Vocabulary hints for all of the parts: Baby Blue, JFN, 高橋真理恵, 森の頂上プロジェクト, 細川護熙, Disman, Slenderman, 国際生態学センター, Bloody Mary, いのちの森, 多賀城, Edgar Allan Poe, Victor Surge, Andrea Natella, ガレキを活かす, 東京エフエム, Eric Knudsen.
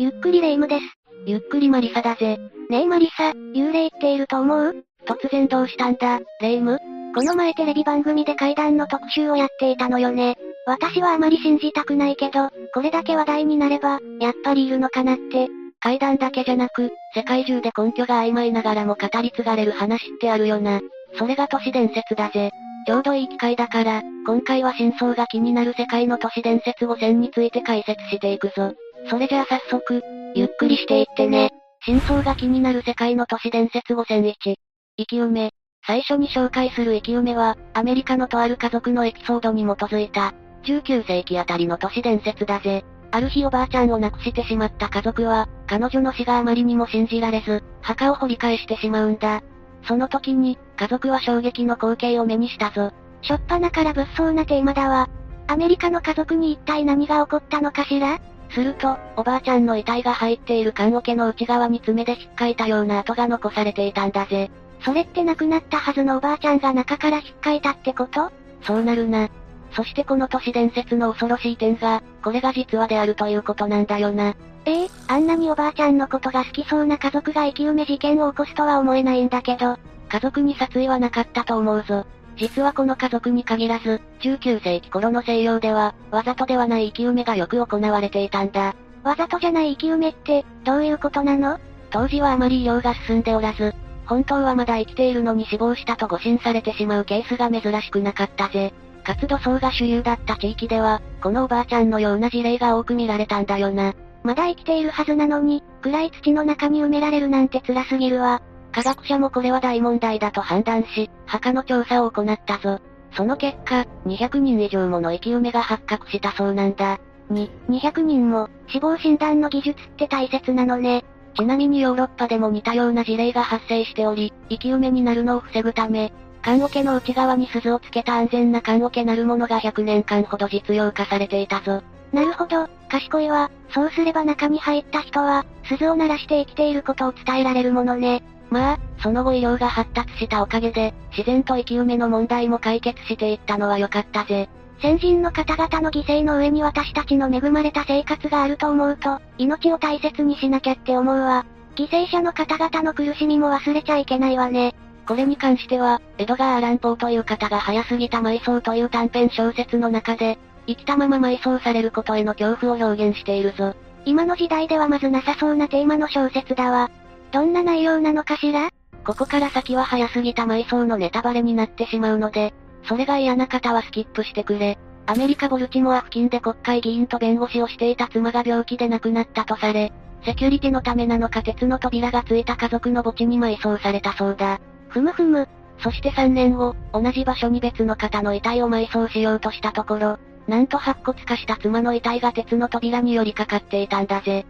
ゆっくり霊夢です。ゆっくり魔理沙だぜ。ねえ魔理沙、幽霊っていると思う？突然どうしたんだ、霊夢？この前テレビ番組で怪談の特集をやっていたのよね。私はあまり信じたくないけど、これだけ話題になれば、やっぱりいるのかなって。怪談だけじゃなく、世界中で根拠が曖昧ながらも語り継がれる話ってあるよな。それが都市伝説だぜ。ちょうどいい機会だから、今回は真相が気になる世界の都市伝説5選について解説していくぞ。それじゃあ早速、ゆっくりしていってね。真相が気になる世界の都市伝説5選1。生き埋め。最初に紹介する生き埋めは、アメリカのとある家族のエピソードに基づいた、19世紀あたりの都市伝説だぜ。ある日おばあちゃんを亡くしてしまった家族は、彼女の死があまりにも信じられず、墓を掘り返してしまうんだ。その時に、家族は衝撃の光景を目にしたぞ。しょっぱなから物騒なテーマだわ。アメリカの家族に一体何が起こったのかしら？すると、おばあちゃんの遺体が入っている棺桶の内側に爪で引っかいたような跡が残されていたんだぜ。それって亡くなったはずのおばあちゃんが中から引っかいたってこと？そうなるな。そしてこの都市伝説の恐ろしい点が、これが実話であるということなんだよな。あんなにおばあちゃんのことが好きそうな家族が生き埋め事件を起こすとは思えないんだけど、家族に殺意はなかったと思うぞ。実はこの家族に限らず、19世紀頃の西洋では、わざとではない生き埋めがよく行われていたんだ。わざとじゃない生き埋めって、どういうことなの？当時はあまり医療が進んでおらず、本当はまだ生きているのに死亡したと誤診されてしまうケースが珍しくなかったぜ。かつ土葬が主流だった地域では、このおばあちゃんのような事例が多く見られたんだよな。まだ生きているはずなのに、暗い土の中に埋められるなんて辛すぎるわ。科学者もこれは大問題だと判断し、墓の調査を行ったぞ。その結果、200人以上もの生き埋めが発覚したそうなんだ。200人も、死亡診断の技術って大切なのね。ちなみにヨーロッパでも似たような事例が発生しており、生き埋めになるのを防ぐため、棺桶の内側に鈴をつけた安全な棺桶なるものが100年間ほど実用化されていたぞ。なるほど、賢いわ。そうすれば中に入った人は、鈴を鳴らして生きていることを伝えられるものね。まあ、その後医療が発達したおかげで、自然と生き埋めの問題も解決していったのは良かったぜ。先人の方々の犠牲の上に私たちの恵まれた生活があると思うと、命を大切にしなきゃって思うわ。犠牲者の方々の苦しみも忘れちゃいけないわね。これに関しては、エドガー・アラン・ポーという方が早すぎた埋葬という短編小説の中で、生きたまま埋葬されることへの恐怖を表現しているぞ。今の時代ではまずなさそうなテーマの小説だわ。どんな内容なのかしら？ここから先は早すぎた埋葬のネタバレになってしまうので、それが嫌な方はスキップしてくれ。アメリカ・ボルチモア付近で国会議員と弁護士をしていた妻が病気で亡くなったとされ、セキュリティのためなのか鉄の扉がついた家族の墓地に埋葬されたそうだ。ふむふむ。そして3年後、同じ場所に別の方の遺体を埋葬しようとしたところ、なんと白骨化した妻の遺体が鉄の扉に寄りかかっていたんだぜ。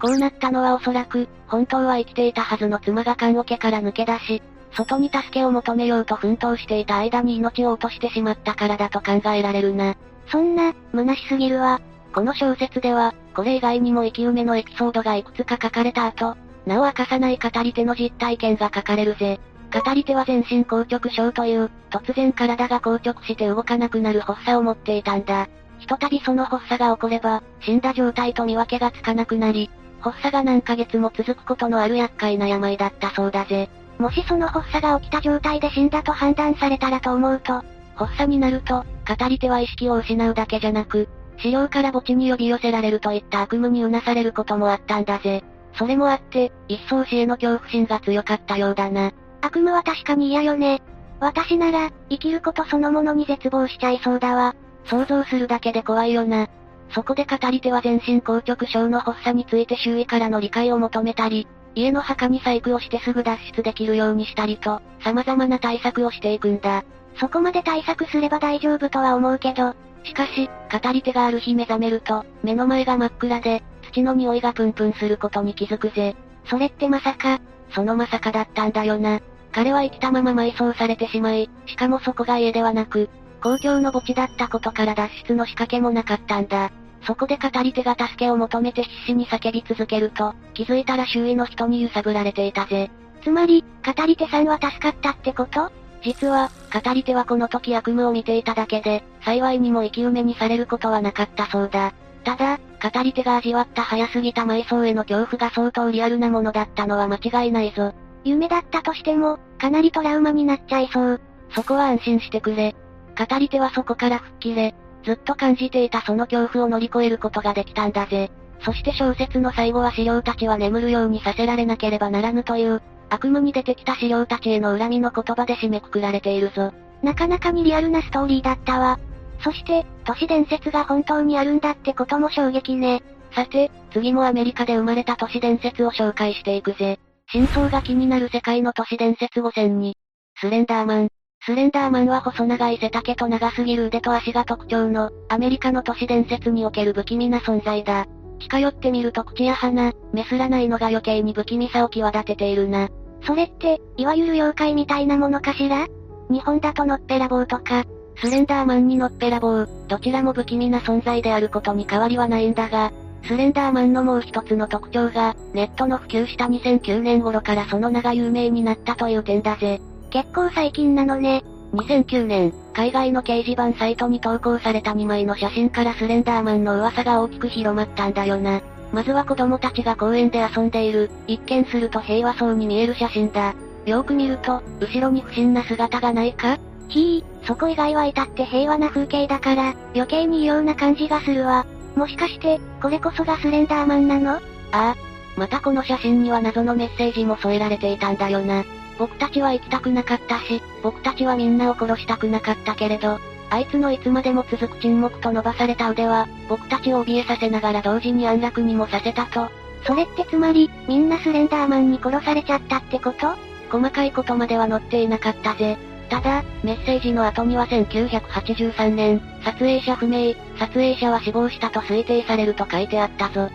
こうなったのはおそらく、本当は生きていたはずの妻が棺桶から抜け出し、外に助けを求めようと奮闘していた間に命を落としてしまったからだと考えられるな。そんな、虚しすぎるわ。この小説では、これ以外にも生き埋めのエピソードがいくつか書かれた後、なお明かさない語り手の実体験が書かれるぜ。語り手は全身硬直症という、突然体が硬直して動かなくなる発作を持っていたんだ。ひとたびその発作が起これば、死んだ状態と見分けがつかなくなり、発作が何ヶ月も続くことのある厄介な病だったそうだぜ。もしその発作が起きた状態で死んだと判断されたらと思うと、発作になると、語り手は意識を失うだけじゃなく、死霊から墓地に呼び寄せられるといった悪夢にうなされることもあったんだぜ。それもあって、一層死への恐怖心が強かったようだな。悪夢は確かに嫌よね。私なら、生きることそのものに絶望しちゃいそうだわ。想像するだけで怖いよな。そこで語り手は全身硬直症の発作について周囲からの理解を求めたり、家の墓に細工をしてすぐ脱出できるようにしたりと、様々な対策をしていくんだ。そこまで対策すれば大丈夫とは思うけど、しかし、語り手がある日目覚めると、目の前が真っ暗で、土の匂いがプンプンすることに気づくぜ。それってまさか、そのまさかだったんだよな。彼は生きたまま埋葬されてしまい、しかもそこが家ではなく、公共の墓地だったことから脱出の仕掛けもなかったんだ。そこで語り手が助けを求めて必死に叫び続けると、気づいたら周囲の人に揺さぶられていたぜ。つまり、語り手さんは助かったってこと？実は、語り手はこの時悪夢を見ていただけで、幸いにも生き埋めにされることはなかったそうだ。ただ、語り手が味わった早すぎた埋葬への恐怖が相当リアルなものだったのは間違いないぞ。夢だったとしても、かなりトラウマになっちゃいそう。そこは安心してくれ。語り手はそこから吹っ切れ、ずっと感じていたその恐怖を乗り越えることができたんだぜ。そして小説の最後は死霊たちは眠るようにさせられなければならぬという、悪夢に出てきた死霊たちへの恨みの言葉で締めくくられているぞ。なかなかにリアルなストーリーだったわ。そして、都市伝説が本当にあるんだってことも衝撃ね。さて、次もアメリカで生まれた都市伝説を紹介していくぜ。真相が気になる世界の都市伝説5002。スレンダーマン。スレンダーマンは細長い背丈と長すぎる腕と足が特徴の、アメリカの都市伝説における不気味な存在だ。近寄ってみると口や鼻、目すらないのが余計に不気味さを際立てているな。それって、いわゆる妖怪みたいなものかしら？日本だとのっぺらぼうとか。スレンダーマンにのっぺらぼう、どちらも不気味な存在であることに変わりはないんだが、スレンダーマンのもう一つの特徴が、ネットの普及した2009年頃からその名が有名になったという点だぜ。結構最近なのね。2009年、海外の掲示板サイトに投稿された2枚の写真からスレンダーマンの噂が大きく広まったんだよな。まずは子供たちが公園で遊んでいる、一見すると平和そうに見える写真だ。よーく見ると、後ろに不審な姿がないか？ひぃ、そこ以外は至って平和な風景だから、余計に異様な感じがするわ。もしかして、これこそがスレンダーマンなの？ああ。またこの写真には謎のメッセージも添えられていたんだよな。僕たちは行きたくなかったし、僕たちはみんなを殺したくなかったけれど、あいつのいつまでも続く沈黙と伸ばされた腕は、僕たちを怯えさせながら同時に安楽にもさせたと。それってつまり、みんなスレンダーマンに殺されちゃったってこと？細かいことまでは載っていなかったぜ。ただ、メッセージの後には1983年、撮影者不明、撮影者は死亡したと推定されると書いてあったぞ。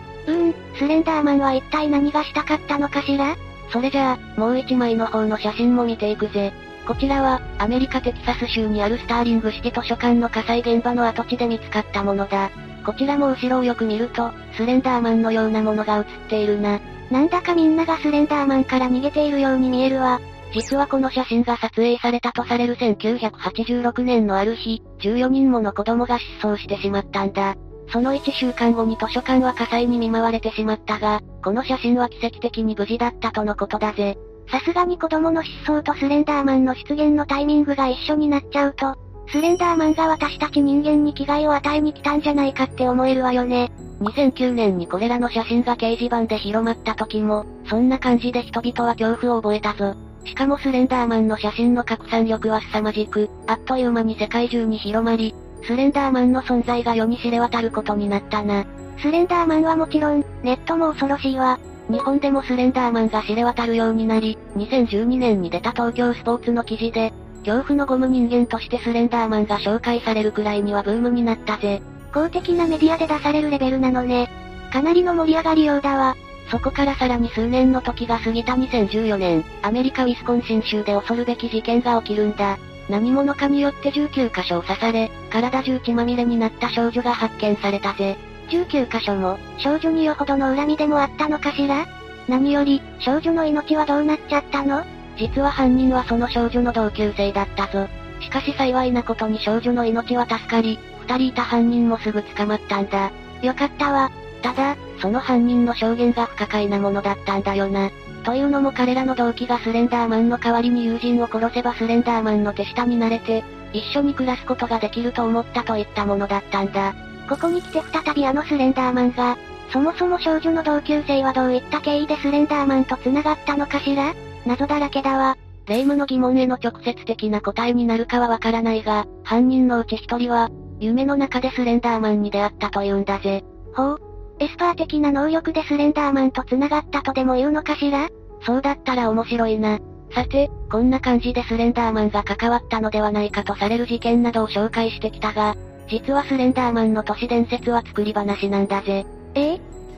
スレンダーマンは一体何がしたかったのかしら？それじゃあ、もう一枚の方の写真も見ていくぜ。こちらは、アメリカテキサス州にあるスターリングシティ図書館の火災現場の跡地で見つかったものだ。こちらも後ろをよく見ると、スレンダーマンのようなものが写っているな。なんだかみんながスレンダーマンから逃げているように見えるわ。実はこの写真が撮影されたとされる1986年のある日、14人もの子供が失踪してしまったんだ。その1週間後に図書館は火災に見舞われてしまったが、この写真は奇跡的に無事だったとのことだぜ。さすがに子供の失踪とスレンダーマンの出現のタイミングが一緒になっちゃうと、スレンダーマンが私たち人間に危害を与えに来たんじゃないかって思えるわよね。2009年にこれらの写真が掲示板で広まった時も、そんな感じで人々は恐怖を覚えたぞ。しかもスレンダーマンの写真の拡散力は凄まじく、あっという間に世界中に広まり、スレンダーマンの存在が世に知れ渡ることになったな。スレンダーマンはもちろん、ネットも恐ろしいわ。日本でもスレンダーマンが知れ渡るようになり、2012年に出た東京スポーツの記事で、恐怖のゴム人間としてスレンダーマンが紹介されるくらいにはブームになったぜ。公的なメディアで出されるレベルなのね。かなりの盛り上がりようだわ。そこからさらに数年の時が過ぎた2014年、アメリカウィスコンシン州で恐るべき事件が起きるんだ。何者かによって19箇所を刺され、体中血まみれになった少女が発見されたぜ。19箇所も、少女によほどの恨みでもあったのかしら？何より、少女の命はどうなっちゃったの？実は犯人はその少女の同級生だったぞ。しかし幸いなことに少女の命は助かり、2人いた犯人もすぐ捕まったんだ。よかったわ。ただ、その犯人の証言が不可解なものだったんだよな。というのも彼らの動機がスレンダーマンの代わりに友人を殺せばスレンダーマンの手下になれて、一緒に暮らすことができると思ったといったものだったんだ。ここに来て再びあのスレンダーマンが、そもそも少女の同級生はどういった経緯でスレンダーマンと繋がったのかしら？謎だらけだわ。霊夢の疑問への直接的な答えになるかはわからないが、犯人のうち一人は、夢の中でスレンダーマンに出会ったというんだぜ。ほう。エスパー的な能力でスレンダーマンと繋がったとでも言うのかしら？そうだったら面白いな。さて、こんな感じでスレンダーマンが関わったのではないかとされる事件などを紹介してきたが、実はスレンダーマンの都市伝説は作り話なんだぜ。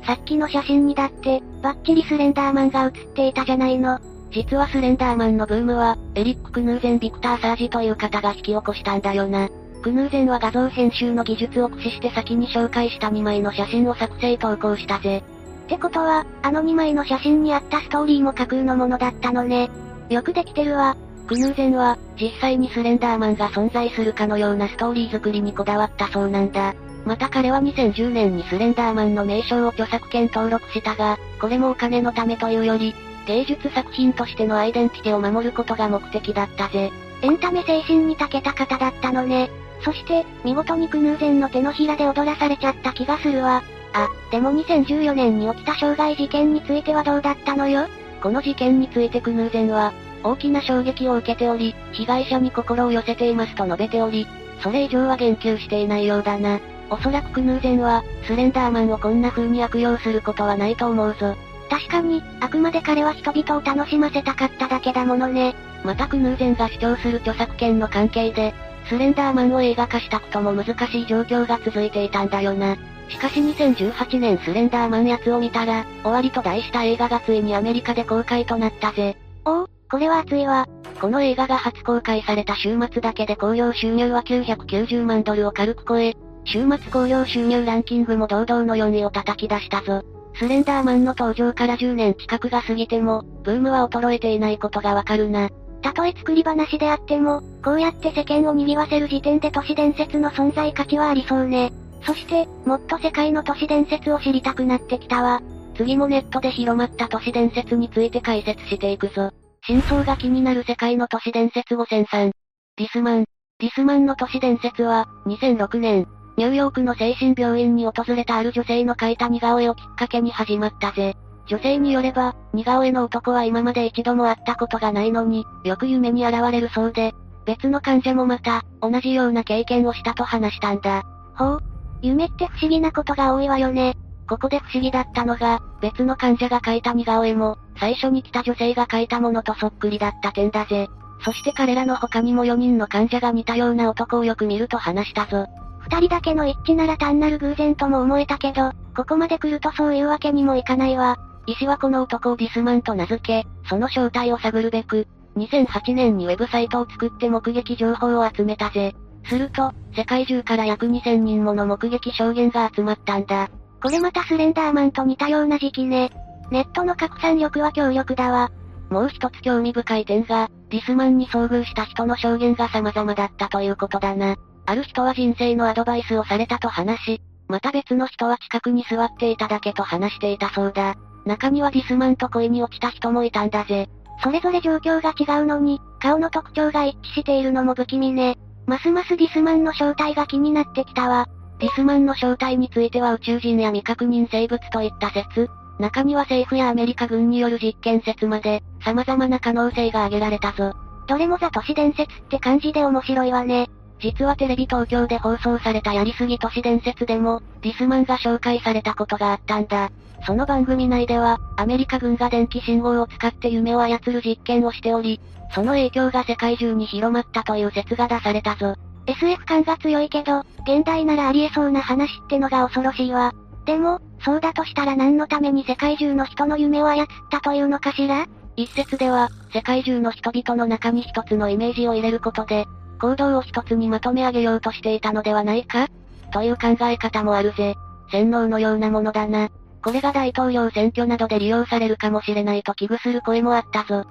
さっきの写真にだって、バッチリスレンダーマンが写っていたじゃないの。実はスレンダーマンのブームは、エリック・クヌーゼン・ビクター・サージという方が引き起こしたんだよな。クヌーゼンは画像編集の技術を駆使して先に紹介した2枚の写真を作成投稿したぜ。ってことは、あの2枚の写真にあったストーリーも架空のものだったのね。よくできてるわ。クヌーゼンは、実際にスレンダーマンが存在するかのようなストーリー作りにこだわったそうなんだ。また彼は2010年にスレンダーマンの名称を著作権登録したが、これもお金のためというより、芸術作品としてのアイデンティティを守ることが目的だったぜ。エンタメ精神に長けた方だったのね。そして、見事にクヌーゼンの手のひらで踊らされちゃった気がするわ。あ、でも2014年に起きた傷害事件についてはどうだったのよ？この事件についてクヌーゼンは、大きな衝撃を受けており、被害者に心を寄せていますと述べており、それ以上は言及していないようだな。おそらくクヌーゼンは、スレンダーマンをこんな風に悪用することはないと思うぞ。確かに、あくまで彼は人々を楽しませたかっただけだものね。またクヌーゼンが主張する著作権の関係で、スレンダーマンを映画化したことも難しい状況が続いていたんだよな。しかし2018年スレンダーマンやつを見たら、終わりと題した映画がついにアメリカで公開となったぜ。おお、これは熱いわ。この映画が初公開された週末だけで興行収入は990万ドルを軽く超え、週末興行収入ランキングも堂々の4位を叩き出したぞ。スレンダーマンの登場から10年近くが過ぎても、ブームは衰えていないことがわかるな。たとえ作り話であっても、こうやって世間を賑わせる時点で都市伝説の存在価値はありそうね。そして、もっと世界の都市伝説を知りたくなってきたわ。次もネットで広まった都市伝説について解説していくぞ。真相が気になる世界の都市伝説5003。リスマンの都市伝説は、2006年、ニューヨークの精神病院に訪れたある女性の描いた似顔絵をきっかけに始まったぜ。女性によれば、似顔絵の男は今まで一度も会ったことがないのに、よく夢に現れるそうで、別の患者もまた、同じような経験をしたと話したんだ。ほう。夢って不思議なことが多いわよね。ここで不思議だったのが、別の患者が描いた似顔絵も、最初に来た女性が描いたものとそっくりだった点だぜ。そして彼らの他にも4人の患者が似たような男をよく見ると話したぞ。二人だけの一致なら単なる偶然とも思えたけど、ここまで来るとそういうわけにもいかないわ。医師はこの男をディスマンと名付け、その正体を探るべく、2008年にウェブサイトを作って目撃情報を集めたぜ。すると、世界中から約2000人もの目撃証言が集まったんだ。これまたスレンダーマンと似たような時期ね。ネットの拡散力は強力だわ。もう一つ興味深い点が、ディスマンに遭遇した人の証言が様々だったということだな。ある人は人生のアドバイスをされたと話し、また別の人は近くに座っていただけと話していたそうだ。中にはディスマンと恋に落ちた人もいたんだぜ。それぞれ状況が違うのに、顔の特徴が一致しているのも不気味ね。ますますディスマンの正体が気になってきたわ。ディスマンの正体については宇宙人や未確認生物といった説、中には政府やアメリカ軍による実験説まで、様々な可能性が挙げられたぞ。どれもザ都市伝説って感じで面白いわね。実はテレビ東京で放送されたやりすぎ都市伝説でも、ディスマンが紹介されたことがあったんだ。その番組内では、アメリカ軍が電気信号を使って夢を操る実験をしており、その影響が世界中に広まったという説が出されたぞ。SF 感が強いけど、現代ならありえそうな話ってのが恐ろしいわ。でも、そうだとしたら何のために世界中の人の夢を操ったというのかしら？一説では、世界中の人々の中に一つのイメージを入れることで、行動を一つにまとめ上げようとしていたのではないか？という考え方もあるぜ。洗脳のようなものだな。これが大統領選挙などで利用されるかもしれないと危惧する声もあったぞ。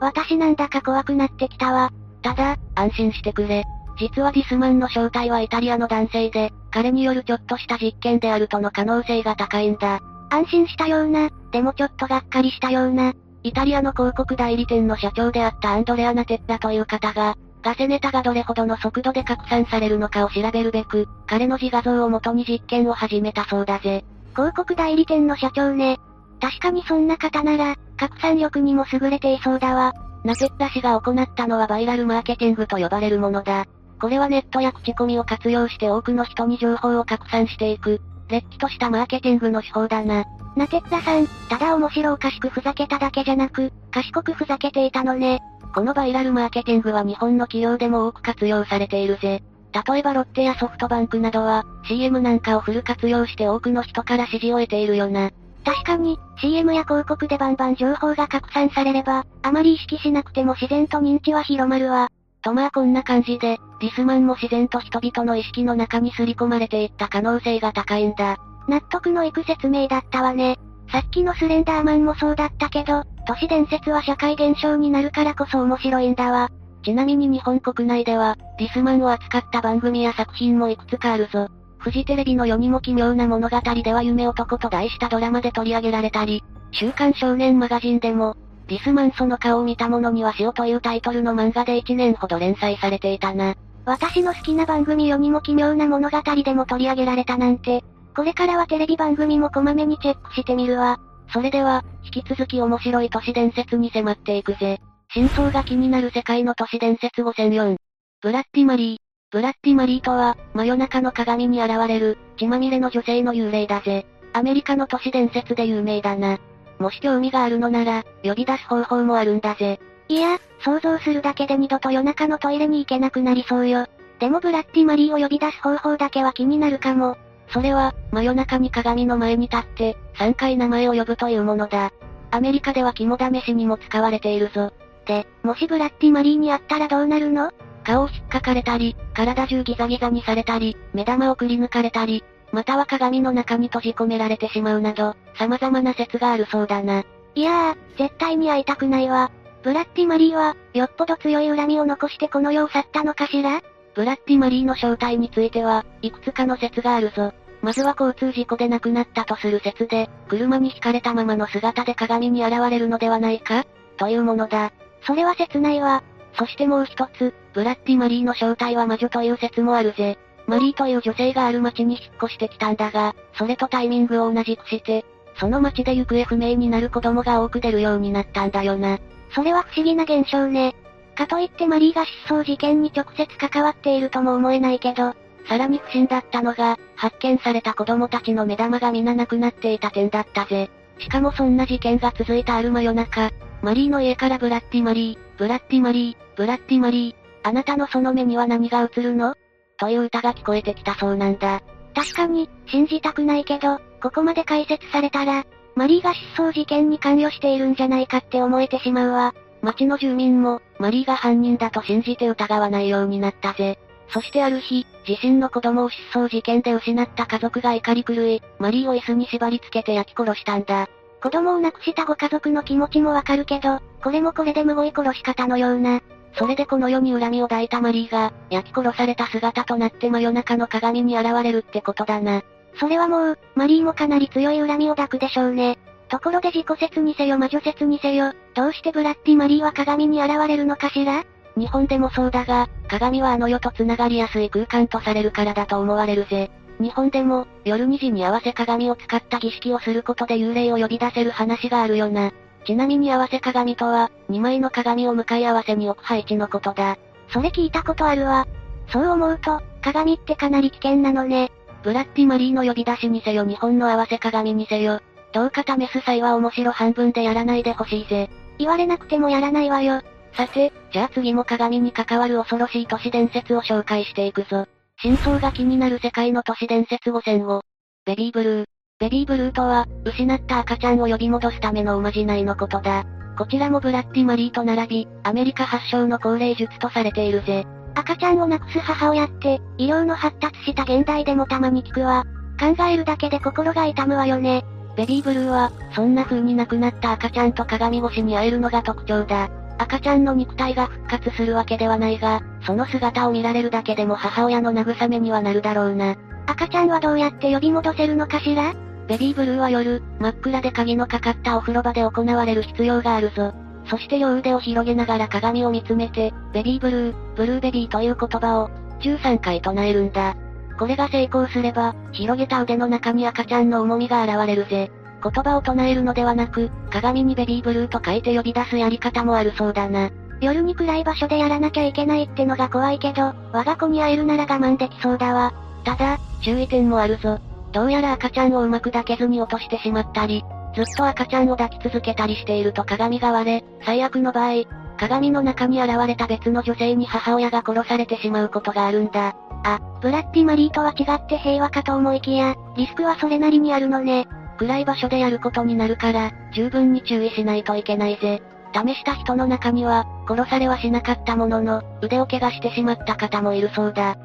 私なんだか怖くなってきたわ。ただ、安心してくれ。実はディスマンの正体はイタリアの男性で、彼によるちょっとした実験であるとの可能性が高いんだ。安心したような、でもちょっとがっかりしたような、イタリアの広告代理店の社長であったアンドレア・ナテッラという方が、ガセネタがどれほどの速度で拡散されるのかを調べるべく、彼の自画像を元に実験を始めたそうだぜ。広告代理店の社長ね。確かにそんな方なら、拡散力にも優れていそうだわ。ナテッラ氏が行ったのはバイラルマーケティングと呼ばれるものだ。これはネットや口コミを活用して多くの人に情報を拡散していく、れっきとしたマーケティングの手法だな。ナテッラさん、ただ面白おかしくふざけただけじゃなく、賢くふざけていたのね。このバイラルマーケティングは日本の企業でも多く活用されているぜ。例えばロッテやソフトバンクなどは CM なんかをフル活用して多くの人から支持を得ているよな。確かに CM や広告でバンバン情報が拡散されれば、あまり意識しなくても自然と認知は広まるわ。とまあこんな感じで、ディスマンも自然と人々の意識の中に刷り込まれていった可能性が高いんだ。納得のいく説明だったわね。さっきのスレンダーマンもそうだったけど、都市伝説は社会現象になるからこそ面白いんだわ。ちなみに日本国内では、ディスマンを扱った番組や作品もいくつかあるぞ。フジテレビの世にも奇妙な物語では夢男と題したドラマで取り上げられたり、週刊少年マガジンでも、ディスマンその顔を見た者には死をというタイトルの漫画で1年ほど連載されていたな。私の好きな番組世にも奇妙な物語でも取り上げられたなんて、これからはテレビ番組もこまめにチェックしてみるわ。それでは、引き続き面白い都市伝説に迫っていくぜ。真相が気になる世界の都市伝説5004。ブラッディ・マリー。ブラッディ・マリーとは、真夜中の鏡に現れる、血まみれの女性の幽霊だぜ。アメリカの都市伝説で有名だな。もし興味があるのなら、呼び出す方法もあるんだぜ。いや、想像するだけで二度と夜中のトイレに行けなくなりそうよ。でもブラッディ・マリーを呼び出す方法だけは気になるかも。それは、真夜中に鏡の前に立って、3回名前を呼ぶというものだ。アメリカでは肝試しにも使われているぞ。で、もしブラッディ・マリーに会ったらどうなるの？顔を引っかかれたり、体中ギザギザにされたり、目玉をくり抜かれたり、または鏡の中に閉じ込められてしまうなど、様々な説があるそうだな。いやー、絶対に会いたくないわ。ブラッディ・マリーは、よっぽど強い恨みを残してこの世を去ったのかしら？ブラッディ・マリーの正体については、いくつかの説があるぞ。まずは交通事故で亡くなったとする説で、車に轢かれたままの姿で鏡に現れるのではないか？というものだ。それは切ないわ。そしてもう一つ、ブラッディ・マリーの正体は魔女という説もあるぜ。マリーという女性がある町に引っ越してきたんだが、それとタイミングを同じくして、その町で行方不明になる子供が多く出るようになったんだよな。それは不思議な現象ね。かといってマリーが失踪事件に直接関わっているとも思えないけど、さらに不審だったのが、発見された子供たちの目玉が皆なくなっていた点だったぜ。しかもそんな事件が続いたある真夜中、マリーの家からブラッディ・マリー、ブラッディ・マリー、ブラッディ・マリー、あなたのその目には何が映るの？という歌が聞こえてきたそうなんだ。確かに、信じたくないけど、ここまで解説されたら、マリーが失踪事件に関与しているんじゃないかって思えてしまうわ。町の住民も、マリーが犯人だと信じて疑わないようになったぜ。そしてある日、自身の子供を失踪事件で失った家族が怒り狂い、マリーを椅子に縛り付けて焼き殺したんだ。子供を亡くしたご家族の気持ちもわかるけど、これもこれでむごい殺し方のような。それでこの世に恨みを抱いたマリーが、焼き殺された姿となって真夜中の鏡に現れるってことだな。それはもう、マリーもかなり強い恨みを抱くでしょうね。ところで自己説にせよ魔女説にせよ、どうしてブラッディ・マリーは鏡に現れるのかしら？日本でもそうだが、鏡はあの世と繋がりやすい空間とされるからだと思われるぜ。日本でも、夜2時に合わせ鏡を使った儀式をすることで幽霊を呼び出せる話があるよな。ちなみに合わせ鏡とは、2枚の鏡を向かい合わせに置く配置のことだ。それ聞いたことあるわ。そう思うと、鏡ってかなり危険なのね。ブラッディ・マリーの呼び出しにせよ日本の合わせ鏡にせよ、どうか試す際は面白半分でやらないでほしいぜ。言われなくてもやらないわよ。さて、じゃあ次も鏡に関わる恐ろしい都市伝説を紹介していくぞ。真相が気になる世界の都市伝説5005。ベビーブルー。ベビーブルーとは、失った赤ちゃんを呼び戻すためのおまじないのことだ。こちらもブラッディ・マリーと並び、アメリカ発祥の高齢術とされているぜ。赤ちゃんを亡くす母親って、医療の発達した現代でもたまに聞くわ。考えるだけで心が痛むわよね。ベビーブルーは、そんな風に亡くなった赤ちゃんと鏡越しに会えるのが特徴だ。赤ちゃんの肉体が復活するわけではないが、その姿を見られるだけでも母親の慰めにはなるだろうな。赤ちゃんはどうやって呼び戻せるのかしら？ベビーブルーは夜、真っ暗で鍵のかかったお風呂場で行われる必要があるぞ。そして両腕を広げながら鏡を見つめて、ベビーブルー、ブルーベビーという言葉を、13回唱えるんだ。これが成功すれば、広げた腕の中に赤ちゃんの重みが現れるぜ。言葉を唱えるのではなく、鏡にベビーブルーと書いて呼び出すやり方もあるそうだな。夜に暗い場所でやらなきゃいけないってのが怖いけど、我が子に会えるなら我慢できそうだわ。ただ、注意点もあるぞ。どうやら赤ちゃんをうまく抱けずに落としてしまったり、ずっと赤ちゃんを抱き続けたりしていると鏡が割れ、最悪の場合、鏡の中に現れた別の女性に母親が殺されてしまうことがあるんだ。あ、ブラッディ・マリーとは違って平和かと思いきや、リスクはそれなりにあるのね。暗い場所でやることになるから、十分に注意しないといけないぜ。試した人の中には、殺されはしなかったものの、腕を怪我してしまった方もいるそうだ。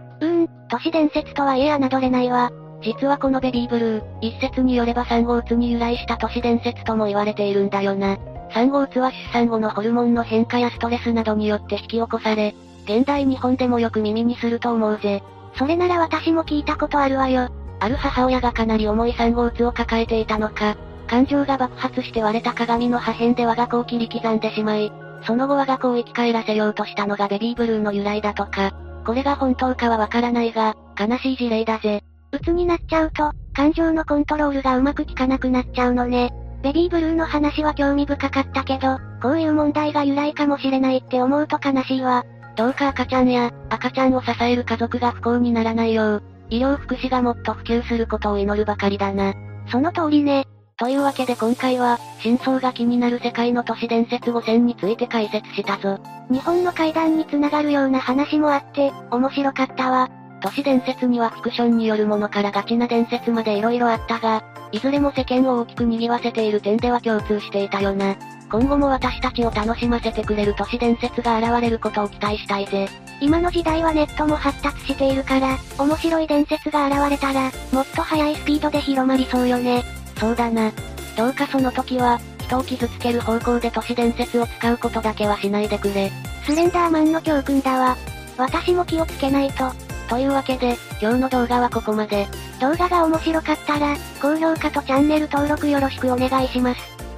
都市伝説とはいえ侮れないわ。実はこのベビーブルー、一説によれば産後うつに由来した都市伝説とも言われているんだよな。産後うつは出産後のホルモンの変化やストレスなどによって引き起こされ、現代日本でもよく耳にすると思うぜ。それなら私も聞いたことあるわよ。ある母親がかなり重い産後うつを抱えていたのか、感情が爆発して割れた鏡の破片で我が子を切り刻んでしまい、その後我が子を生き返らせようとしたのがベビーブルーの由来だとか。これが本当かはわからないが、悲しい事例だぜ。うつになっちゃうと、感情のコントロールがうまく効かなくなっちゃうのね。ベビーブルーの話は興味深かったけど、こういう問題が由来かもしれないって思うと悲しいわ。どうか赤ちゃんを支える家族が不幸にならないよう、医療福祉がもっと普及することを祈るばかりだな。その通りね。というわけで今回は、真相が気になる世界の都市伝説5選について解説したぞ。日本の怪談につながるような話もあって、面白かったわ。都市伝説にはフィクションによるものからガチな伝説まで色々あったが、いずれも世間を大きく賑わせている点では共通していたよな。今後も私たちを楽しませてくれる都市伝説が現れることを期待したいぜ。今の時代はネットも発達しているから、面白い伝説が現れたら、もっと速いスピードで広まりそうよね。そうだな。どうかその時は、人を傷つける方向で都市伝説を使うことだけはしないでくれ。スレンダーマンの教訓だわ。私も気をつけないと。というわけで、今日の動画はここまで。動画が面白かったら、高評価とチャンネル登録よろしくお願いします。